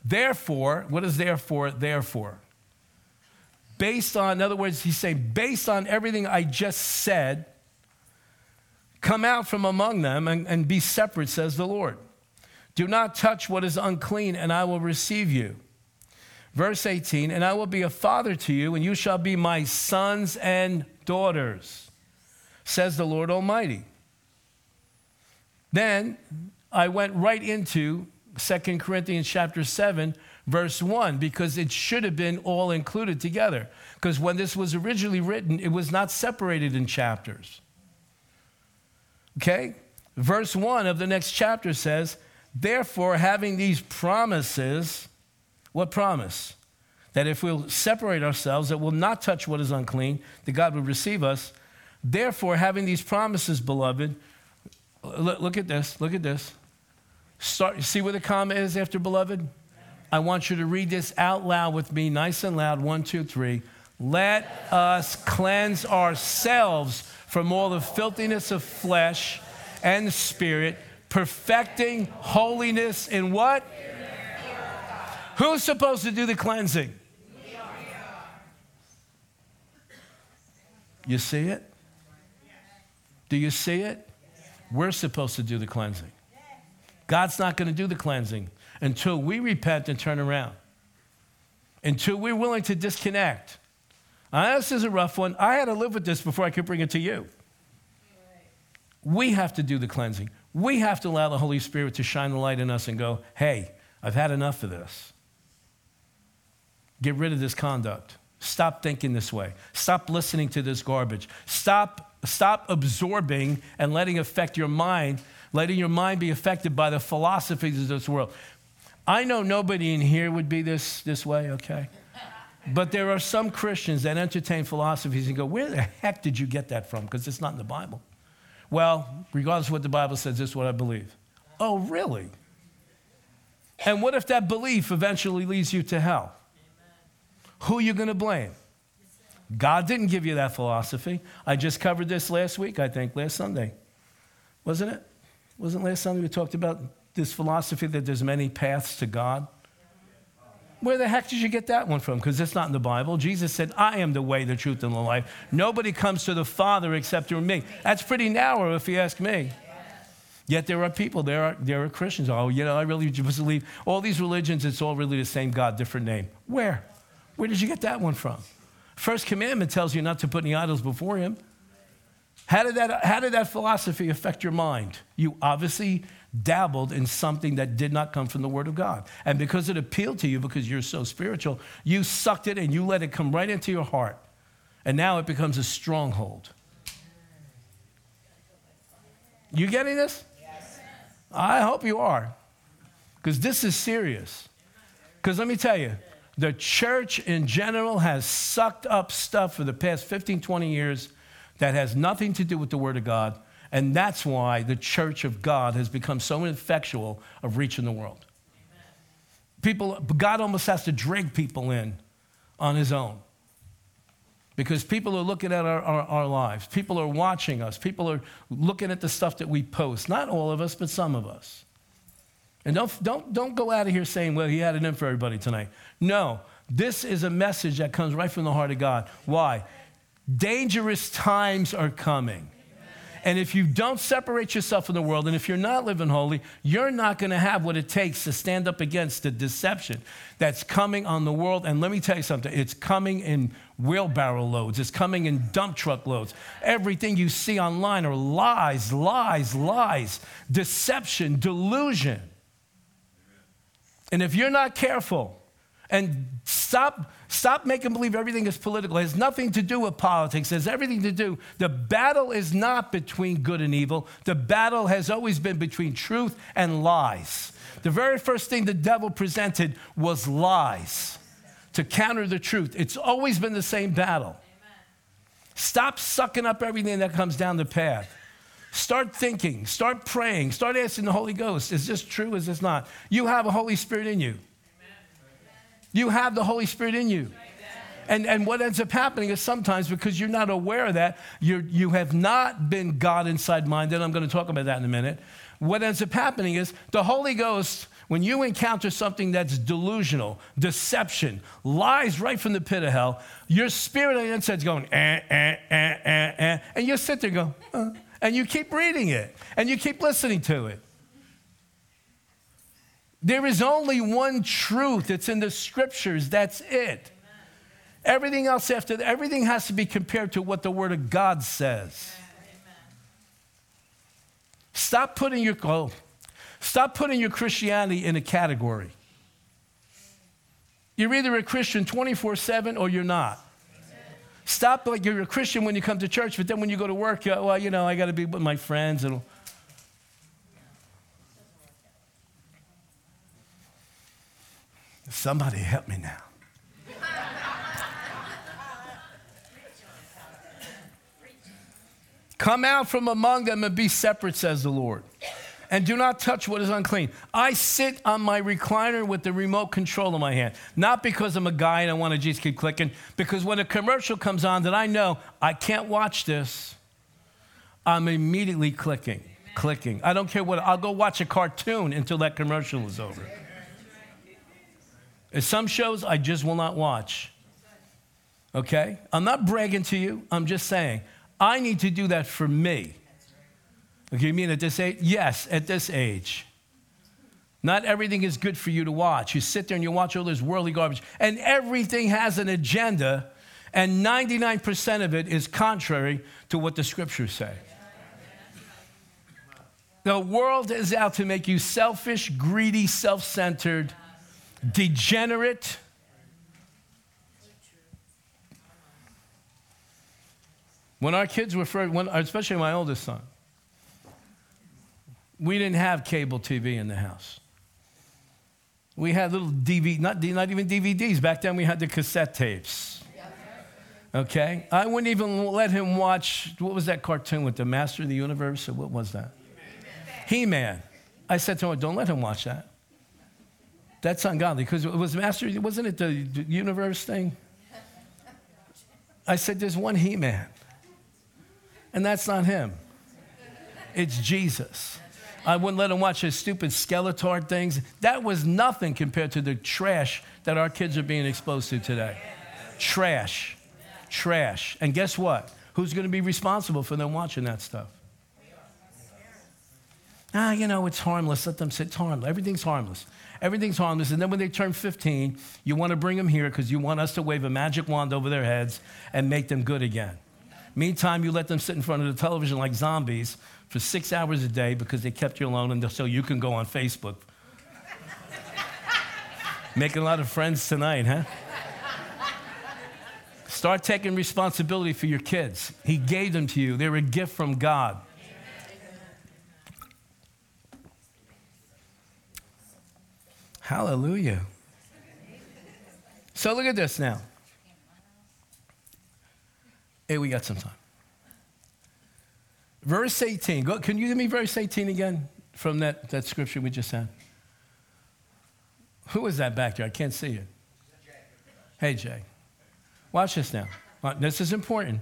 Therefore, what is therefore? Therefore. Based on, in other words, he's saying, based on everything I just said, come out from among them and be separate, says the Lord. Do not touch what is unclean, and I will receive you. Verse 18, and I will be a father to you, and you shall be my sons and daughters, says the Lord Almighty. Then I went right into 2 Corinthians chapter 7, verse 1, because it should have been all included together. Because when this was originally written, it was not separated in chapters. Okay, verse 1 of the next chapter says, therefore, having these promises, what promise? That if we'll separate ourselves, that we'll not touch what is unclean, that God would receive us. Therefore, having these promises, beloved, look at this. See where the comma is after beloved? I want you to read this out loud with me, nice and loud, 1, 2, 3. Let us cleanse ourselves from all the filthiness of flesh and spirit, perfecting holiness in what? Who's supposed to do the cleansing? You see it? Do you see it? We're supposed to do the cleansing. God's not going to do the cleansing until we repent and turn around, until we're willing to disconnect. This is a rough one. I had to live with this before I could bring it to you. We have to do the cleansing. We have to allow the Holy Spirit to shine the light in us and go, hey, I've had enough of this. Get rid of this conduct. Stop thinking this way. Stop listening to this garbage. Stop absorbing and letting your mind be affected by the philosophies of this world. I know nobody in here would be this way, okay? But there are some Christians that entertain philosophies and go, where the heck did you get that from? Because it's not in the Bible. Well, regardless of what the Bible says, this is what I believe. Oh, really? And what if that belief eventually leads you to hell? Who are you going to blame? God didn't give you that philosophy. I just covered this last week, I think, last Sunday. Wasn't it? Wasn't last Sunday we talked about this philosophy that there's many paths to God? Where the heck did you get that one from? Because it's not in the Bible. Jesus said, I am the way, the truth, and the life. Nobody comes to the Father except through me. That's pretty narrow if you ask me. Yet there are people, there are Christians. Oh, I really just believe all these religions, it's all really the same God, different name. Where? Where did you get that one from? First commandment tells you not to put any idols before him. How did that philosophy affect your mind? You obviously dabbled in something that did not come from the Word of God. And because it appealed to you, because you're so spiritual, you sucked it and you let it come right into your heart. And now it becomes a stronghold. You getting this? Yes. I hope you are. Because this is serious. Because let me tell you, the church in general has sucked up stuff for the past 15, 20 years that has nothing to do with the Word of God. And that's why the church of God has become so ineffectual of reaching the world. Amen. God almost has to drag people in on his own. Because people are looking at our lives. People are watching us. People are looking at the stuff that we post. Not all of us, but some of us. And don't go out of here saying, well, he had it in for everybody tonight. No, This is a message that comes right from the heart of God. Why? Dangerous times are coming. And if you don't separate yourself from the world, and if you're not living holy, you're not going to have what it takes to stand up against the deception that's coming on the world. And let me tell you something, it's coming in wheelbarrow loads. It's coming in dump truck loads. Everything you see online are lies, lies, lies, deception, delusion. And if you're not careful, and stop making believe everything is political. It has nothing to do with politics. It has everything to do. The battle is not between good and evil. The battle has always been between truth and lies. The very first thing the devil presented was lies to counter the truth. It's always been the same battle. Stop sucking up everything that comes down the path. Start thinking. Start praying. Start asking the Holy Ghost, is this true? Is this not? You have a Holy Spirit in you. You have the Holy Spirit in you. And what ends up happening is sometimes because you're not aware of that, you have not been God inside minded. I'm going to talk about that in a minute. What ends up happening is the Holy Ghost, when you encounter something that's delusional, deception, lies right from the pit of hell, your spirit on the inside is going, and you sit there and go, and you keep reading it, and you keep listening to it. There is only one truth. It's in the scriptures. That's it. Everything else after that, everything has to be compared to what the Word of God says. Stop putting your Christianity in a category. You're either a Christian 24/7 or you're not. Stop, like, you're a Christian when you come to church, but then when you go to work, you're, well, you know, I got to be with my friends and. Somebody help me now. Come out from among them and be separate, says the Lord. And do not touch what is unclean. I sit on my recliner with the remote control in my hand. Not because I'm a guy and I want to just keep clicking. Because when a commercial comes on that I know I can't watch this, I'm immediately clicking. Amen. Clicking. I don't care what. I'll go watch a cartoon until that commercial is over. Some shows I just will not watch, okay? I'm not bragging to you. I'm just saying I need to do that for me. Okay, you mean at this age? Yes, at this age. Not everything is good for you to watch. You sit there and you watch all this worldly garbage, and everything has an agenda, and 99% of it is contrary to what the scriptures say. The world is out to make you selfish, greedy, self-centered, degenerate. When our kids were first, especially my oldest son, we didn't have cable TV in the house. We had little DVDs, not even DVDs. Back then we had the cassette tapes. Okay? I wouldn't even let him watch, what was that cartoon with the Master of the Universe? Or what was that? He-Man. I said to him, don't let him watch that. That's ungodly, because it was Master, wasn't it the universe thing? I said, there's one He-Man, and that's not him. It's Jesus. I wouldn't let him watch his stupid Skeletor things. That was nothing compared to the trash that our kids are being exposed to today. Trash. Trash. And guess what? Who's going to be responsible for them watching that stuff? Ah, you know, it's harmless. Let them sit. It's harmless. Everything's harmless. Everything's harmless. And then when they turn 15, you want to bring them here because you want us to wave a magic wand over their heads and make them good again. Meantime, you let them sit in front of the television like zombies for 6 hours a day because they kept you alone and so you can go on Facebook. Making a lot of friends tonight, huh? Start taking responsibility for your kids. He gave them to you. They're a gift from God. Hallelujah. So look at this now. Hey, we got some time. Verse 18. Can you give me verse 18 again from that scripture we just had? Who is that back there? I can't see you. Hey, Jay. Watch this now. This is important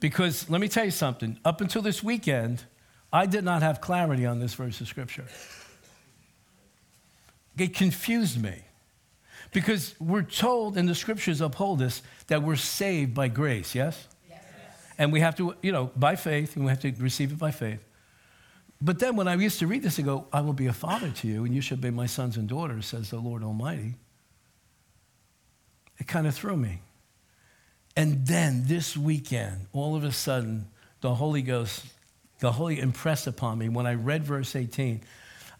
because let me tell you something. Up until this weekend, I did not have clarity on this verse of scripture. It confused me Because we're told, and the scriptures uphold this, that we're saved by grace, yes? Yes. And we have to, by faith, and we have to receive it by faith. But then when I used to read this, I go, I will be a father to you, and you shall be my sons and daughters, says the Lord Almighty. It kind of threw me. And then this weekend, all of a sudden, the Holy Ghost, impressed upon me. When I read verse 18,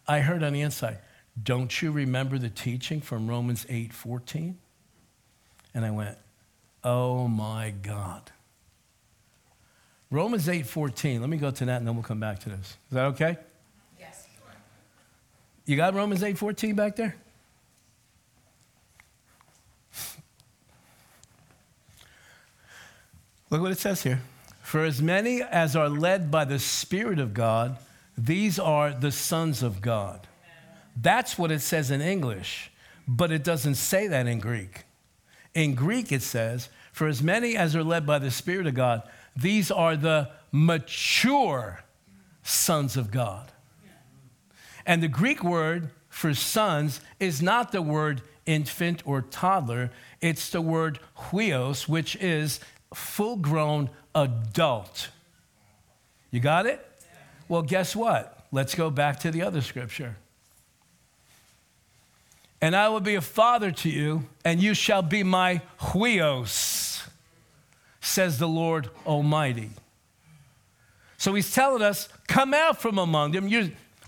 I heard on the inside, don't you remember the teaching from Romans 8:14? And I went, oh my God. Romans 8:14. Let me go to that and then we'll come back to this. Is that okay? Yes. You got Romans 8:14 back there? Look what it says here. For as many as are led by the Spirit of God, these are the sons of God. That's what it says in English, but it doesn't say that in Greek. In Greek it says, for as many as are led by the Spirit of God, these are the mature sons of God. And the Greek word for sons is not the word infant or toddler. It's the word huios, which is full-grown adult. You got it? Yeah. Well, guess what? Let's go back to the other scripture. And I will be a father to you, and you shall be my huios, says the Lord Almighty. So he's telling us, come out from among them.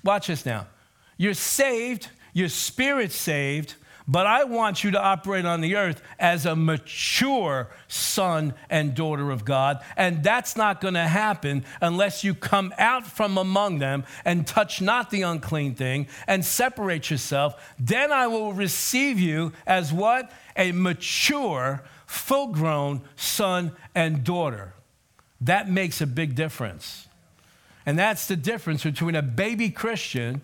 Watch this now. You're saved, your spirit's saved, but I want you to operate on the earth as a mature son and daughter of God. And that's not going to happen unless you come out from among them and touch not the unclean thing and separate yourself. Then I will receive you as what? A mature, full-grown son and daughter. That makes a big difference. And that's the difference between a baby Christian.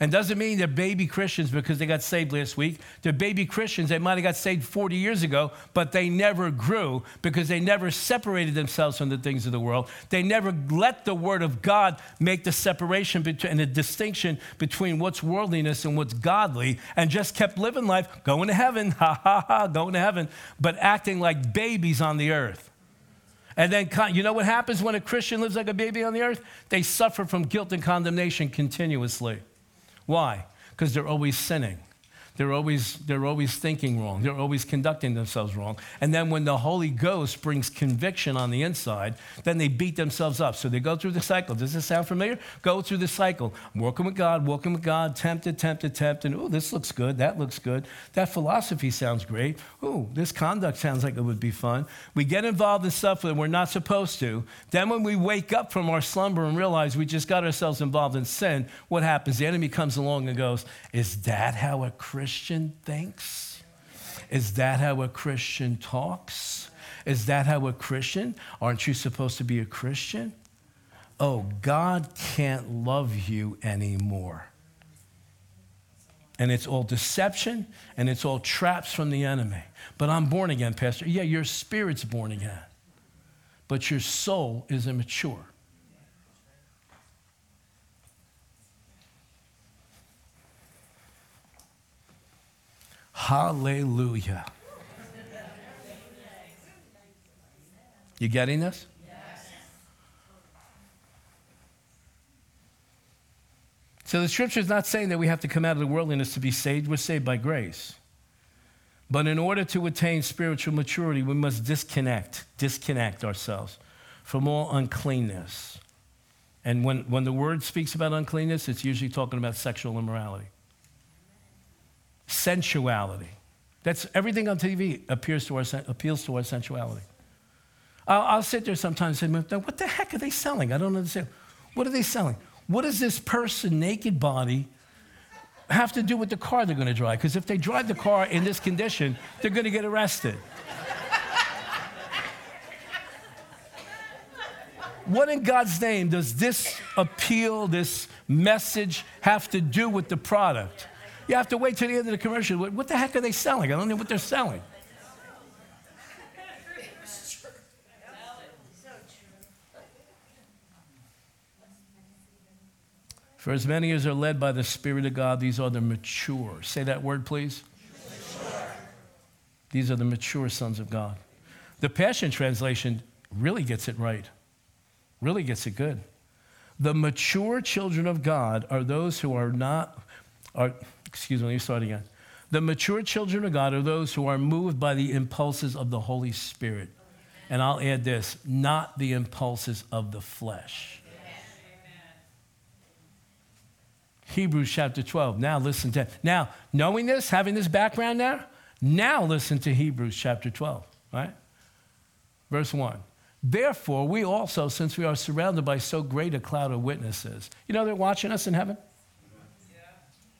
And doesn't mean they're baby Christians because they got saved last week. They're baby Christians. They might have got saved 40 years ago, but they never grew because they never separated themselves from the things of the world. They never let the word of God make the separation and the distinction between what's worldliness and what's godly, and just kept living life, going to heaven, going to heaven, but acting like babies on the earth. And then, you know what happens when a Christian lives like a baby on the earth? They suffer from guilt and condemnation continuously. Why? Because they're always sinning. They're always thinking wrong. They're always conducting themselves wrong. And then when the Holy Ghost brings conviction on the inside, then they beat themselves up. So they go through the cycle. Does this sound familiar? Go through the cycle. I'm walking with God, tempted. Ooh, this looks good. That looks good. That philosophy sounds great. Ooh, this conduct sounds like it would be fun. We get involved in stuff that we're not supposed to. Then when we wake up from our slumber and realize we just got ourselves involved in sin, what happens? The enemy comes along and goes, is that how a Christian thinks? Is that how a Christian talks? Is that how a Christian? Aren't you supposed to be a Christian? Oh, God can't love you anymore. And it's all deception and it's all traps from the enemy. But I'm born again, Pastor. Yeah, your spirit's born again, but your soul is immature. Hallelujah. You getting this? Yes. So the scripture is not saying that we have to come out of the worldliness to be saved. We're saved by grace. But in order to attain spiritual maturity, we must disconnect ourselves from all uncleanness. And when the word speaks about uncleanness, it's usually talking about sexual immorality. Sensuality. That's everything on TV appeals to our sensuality. I'll sit there sometimes and say, what the heck are they selling? I don't understand. What are they selling? What does this person's naked body have to do with the car they're going to drive? Because if they drive the car in this condition, they're going to get arrested. What in God's name does this appeal, this message have to do with the product? You have to wait till the end of the commercial. What the heck are they selling? I don't know what they're selling. For as many as are led by the Spirit of God, these are the mature. Say that word, please. Mature. These are the mature sons of God. The Passion Translation really gets it right, really gets it good. The mature children of God are those who are not, The mature children of God are those who are moved by the impulses of the Holy Spirit. And I'll add this, not the impulses of the flesh. Hebrews chapter 12. Now listen to, now knowing this, having this background now listen to Hebrews chapter 12, right? Verse 1. Therefore, we also, since we are surrounded by so great a cloud of witnesses, you know, they're watching us in heaven. Yeah.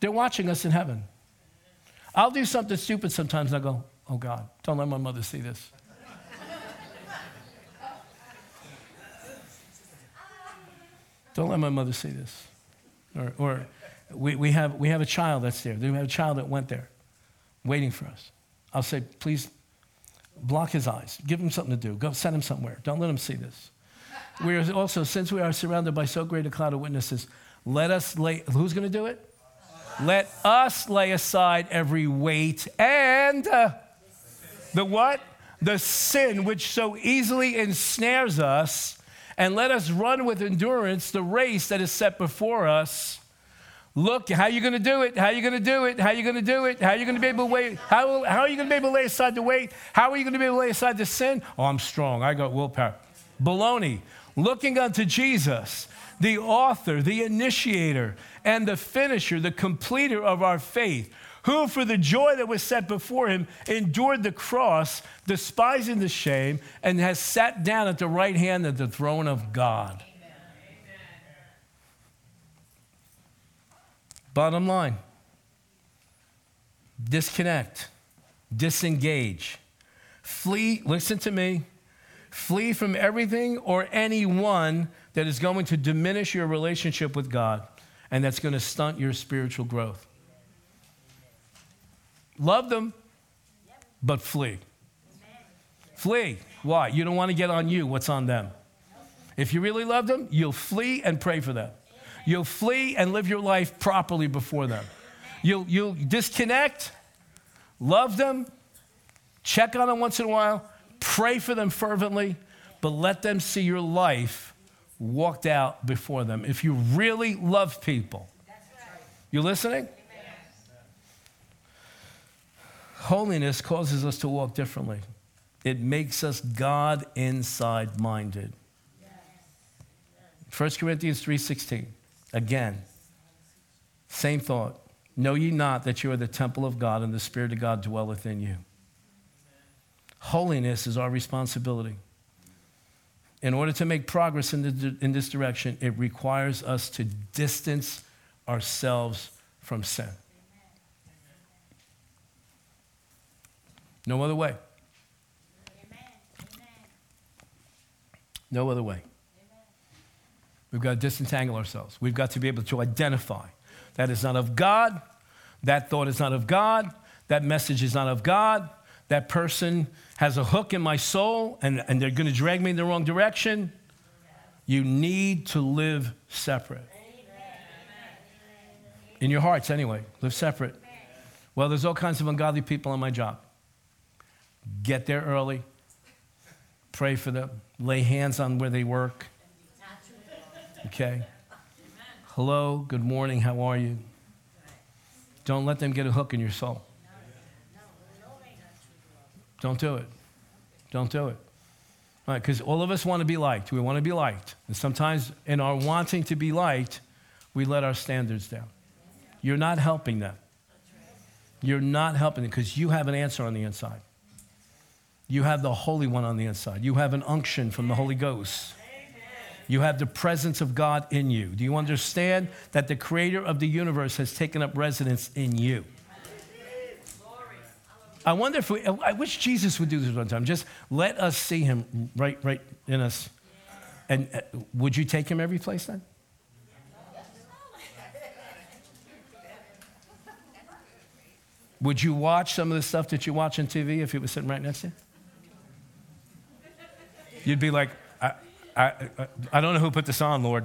They're watching us in heaven. I'll do something stupid sometimes, and I go, oh God, don't let my mother see this. Don't let my mother see this. Or we have a child that's there. We have a child that went there, waiting for us. I'll say, please block his eyes. Give him something to do. Go send him somewhere. Don't let him see this. We are also, since we are surrounded by so great a cloud of witnesses, let us lay, who's going to do it? Let us lay aside every weight and the what? The sin which so easily ensnares us, and let us run with endurance the race that is set before us. Look, how are you going to do it? How are you going to do it? How are you going to do it? How are you going to be able to wait? How are you going to be able to lay aside the weight? How are you going to be able to lay aside the sin? Oh, I'm strong. I got willpower. Baloney. Looking unto Jesus, the author, the initiator, and the finisher, the completer of our faith, who for the joy that was set before him endured the cross, despising the shame, and has sat down at the right hand of the throne of God. Amen. Bottom line, disconnect, disengage, flee, listen to me, flee from everything or anyone that is going to diminish your relationship with God and that's going to stunt your spiritual growth. Love them, but flee. Flee. Why? You don't want to get on you what's on them. If you really love them, you'll flee and pray for them. You'll flee and live your life properly before them. You'll disconnect, love them, check on them once in a while, pray for them fervently, but let them see your life walked out before them. If you really love people. You listening? Holiness causes us to walk differently. It makes us God inside-minded. 1 Corinthians 3:16, again, same thought. Know ye not that you are the temple of God and the Spirit of God dwelleth in you. Holiness is our responsibility. In order to make progress in this direction, it requires us to distance ourselves from sin. No other way. Amen. No other way. Amen. We've got to disentangle ourselves. We've got to be able to identify that is not of God, that thought is not of God, that message is not of God, that person has a hook in my soul and they're going to drag me in the wrong direction. You need to live separate. Amen. In your hearts anyway, live separate. Well, there's all kinds of ungodly people on my job. Get there early, pray for them, lay hands on where they work. Okay? Hello, good morning, how are you? Don't let them get a hook in your soul. Don't do it. Don't do it. All right, because all of us want to be liked. We want to be liked. And sometimes in our wanting to be liked, we let our standards down. You're not helping them. You're not helping them because you have an answer on the inside. You have the Holy One on the inside. You have an unction from the Holy Ghost. You have the presence of God in you. Do you understand that the Creator of the universe has taken up residence in you? I wonder if I wish Jesus would do this one time. Just let us see him right in us. And would you take him every place then? Would you watch some of the stuff that you watch on TV if it was sitting right next to you? You'd be like, I don't know who put this on, Lord.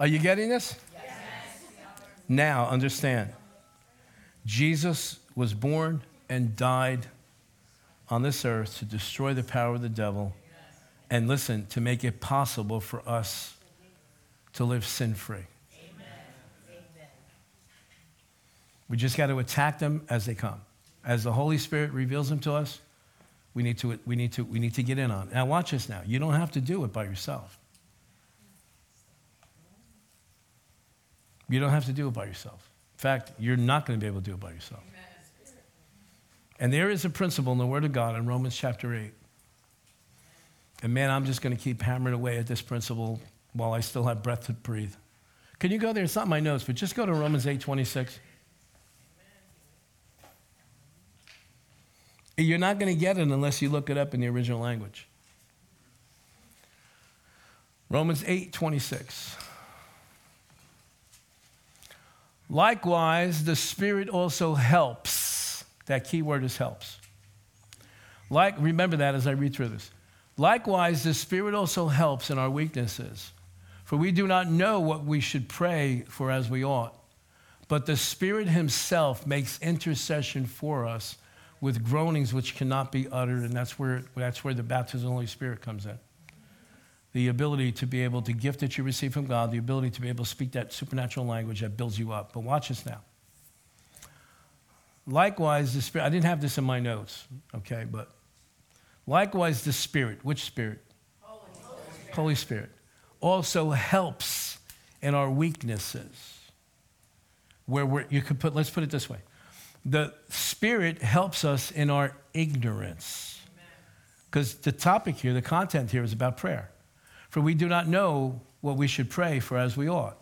Are you getting this? Yes. Now, understand. Jesus was born and died on this earth to destroy the power of the devil and, listen, to make it possible for us to live sin-free. We just got to attack them as they come. As the Holy Spirit reveals them to us, we need to get in on it. Now watch this now. You don't have to do it by yourself. You don't have to do it by yourself. In fact, you're not going to be able to do it by yourself. And there is a principle in the Word of God in Romans chapter 8. And man, I'm just going to keep hammering away at this principle while I still have breath to breathe. Can you go there? It's not my notes, but just go to Romans 8:26. You're not going to get it unless you look it up in the original language. Romans 8:26. Likewise, the Spirit also helps. That key word is helps. Remember that as I read through this. Likewise, the Spirit also helps in our weaknesses. For we do not know what we should pray for as we ought. But the Spirit himself makes intercession for us with groanings which cannot be uttered, and that's where the baptism of the Holy Spirit comes in. The ability to be able, the gift that you receive from God, the ability to be able to speak that supernatural language that builds you up. But watch this now. Likewise, the Spirit, I didn't have this in my notes, okay, but likewise the Spirit, which Spirit? Holy Spirit. Holy Spirit also helps in our weaknesses. Let's put it this way. The Spirit helps us in our ignorance. Because the topic here, the content here is about prayer. For we do not know what we should pray for as we ought.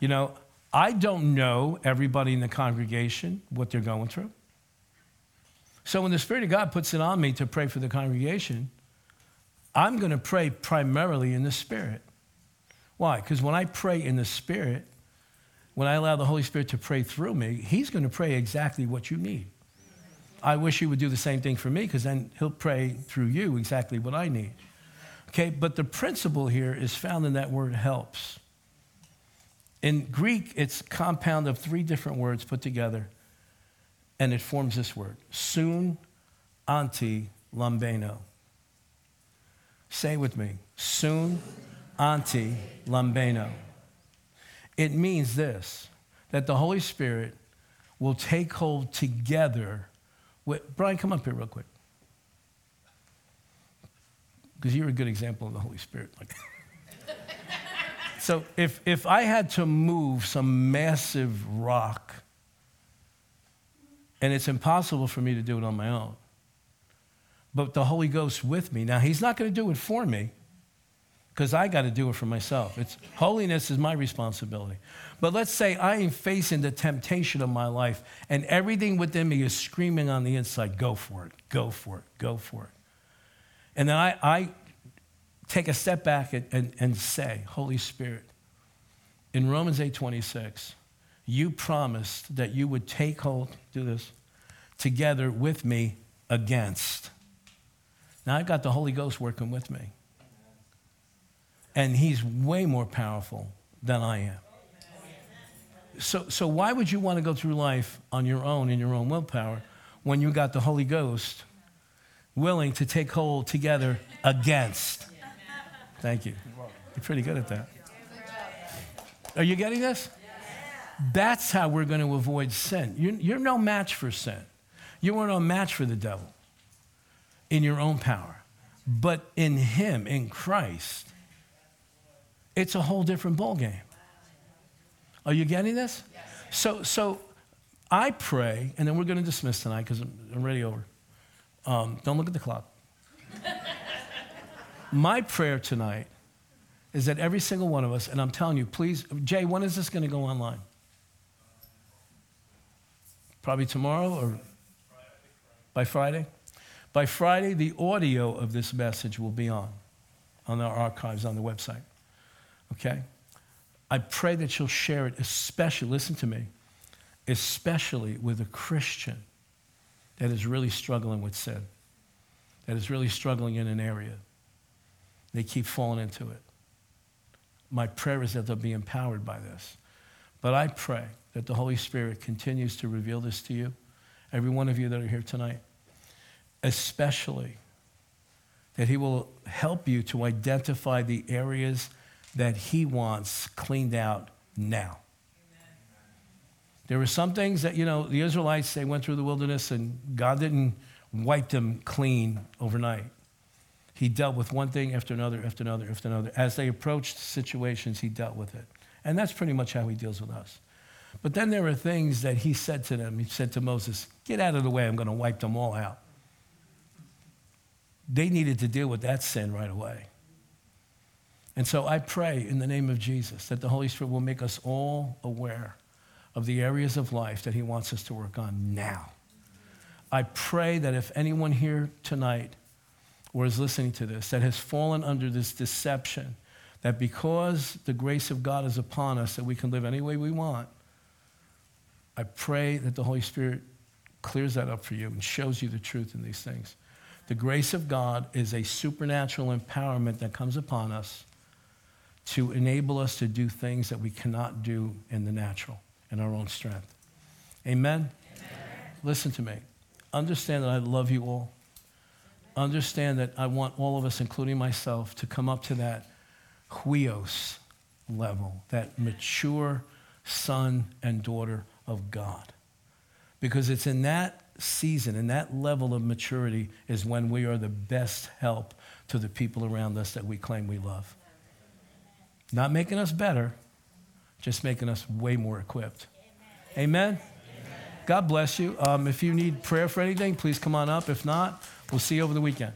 You know, I don't know everybody in the congregation, what they're going through. So when the Spirit of God puts it on me to pray for the congregation, I'm going to pray primarily in the Spirit. Why? Because when I pray in the Spirit, when I allow the Holy Spirit to pray through me, he's going to pray exactly what you need. I wish he would do the same thing for me, because then he'll pray through you exactly what I need. Okay, but the principle here is found in that word helps. In Greek, it's a compound of three different words put together, and it forms this word, sun anti lambano. Say with me, sun anti lambano. It means this, that the Holy Spirit will take hold together with... Brian, come up here real quick. Because you're a good example of the Holy Spirit. Like, so if I had to move some massive rock, and it's impossible for me to do it on my own, but the Holy Ghost with me. Now, he's not going to do it for me, because I got to do it for myself. Holiness is my responsibility. But let's say I am facing the temptation of my life, and everything within me is screaming on the inside, go for it, go for it, go for it. And then I take a step back and say, Holy Spirit, in Romans 8:26, you promised that you would take hold, do this, together with me against. Now I've got the Holy Ghost working with me. And he's way more powerful than I am. So why would you want to go through life on your own, in your own willpower, when you got the Holy Ghost willing to take hold together against? Thank you. You're pretty good at that. Are you getting this? That's how we're going to avoid sin. You're no match for sin. You weren't a match for the devil in your own power. But in him, in Christ... it's a whole different ballgame. Are you getting this? Yes. So I pray, and then we're going to dismiss tonight because I'm already over. Don't look at the clock. My prayer tonight is that every single one of us, and I'm telling you, please, Jay, when is this going to go online? Probably tomorrow or by Friday? By Friday, the audio of this message will be on our archives on the website. Okay? I pray that you'll share it, especially, listen to me, especially with a Christian that is really struggling with sin, that is really struggling in an area. They keep falling into it. my prayer is that they'll be empowered by this. But I pray that the Holy Spirit continues to reveal this to you, every one of you that are here tonight, especially that he will help you to identify the areas that he wants cleaned out now. Amen. There were some things that, the Israelites, they went through the wilderness and God didn't wipe them clean overnight. He dealt with one thing after another. As they approached situations, he dealt with it. And that's pretty much how he deals with us. But then there were things that he said to them. He said to Moses, get out of the way. I'm going to wipe them all out. They needed to deal with that sin right away. And so I pray in the name of Jesus that the Holy Spirit will make us all aware of the areas of life that he wants us to work on now. I pray that if anyone here tonight or is listening to this that has fallen under this deception, that because the grace of God is upon us, that we can live any way we want, I pray that the Holy Spirit clears that up for you and shows you the truth in these things. The grace of God is a supernatural empowerment that comes upon us to enable us to do things that we cannot do in the natural, in our own strength. Amen? Amen. Listen to me. Understand that I love you all. Understand that I want all of us, including myself, to come up to that huios level, that mature son and daughter of God. Because it's in that season and that level of maturity is when we are the best help to the people around us that we claim we love. Not making us better, just making us way more equipped. Amen? Amen? Amen. God bless you. If you need prayer for anything, please come on up. If not, we'll see you over the weekend.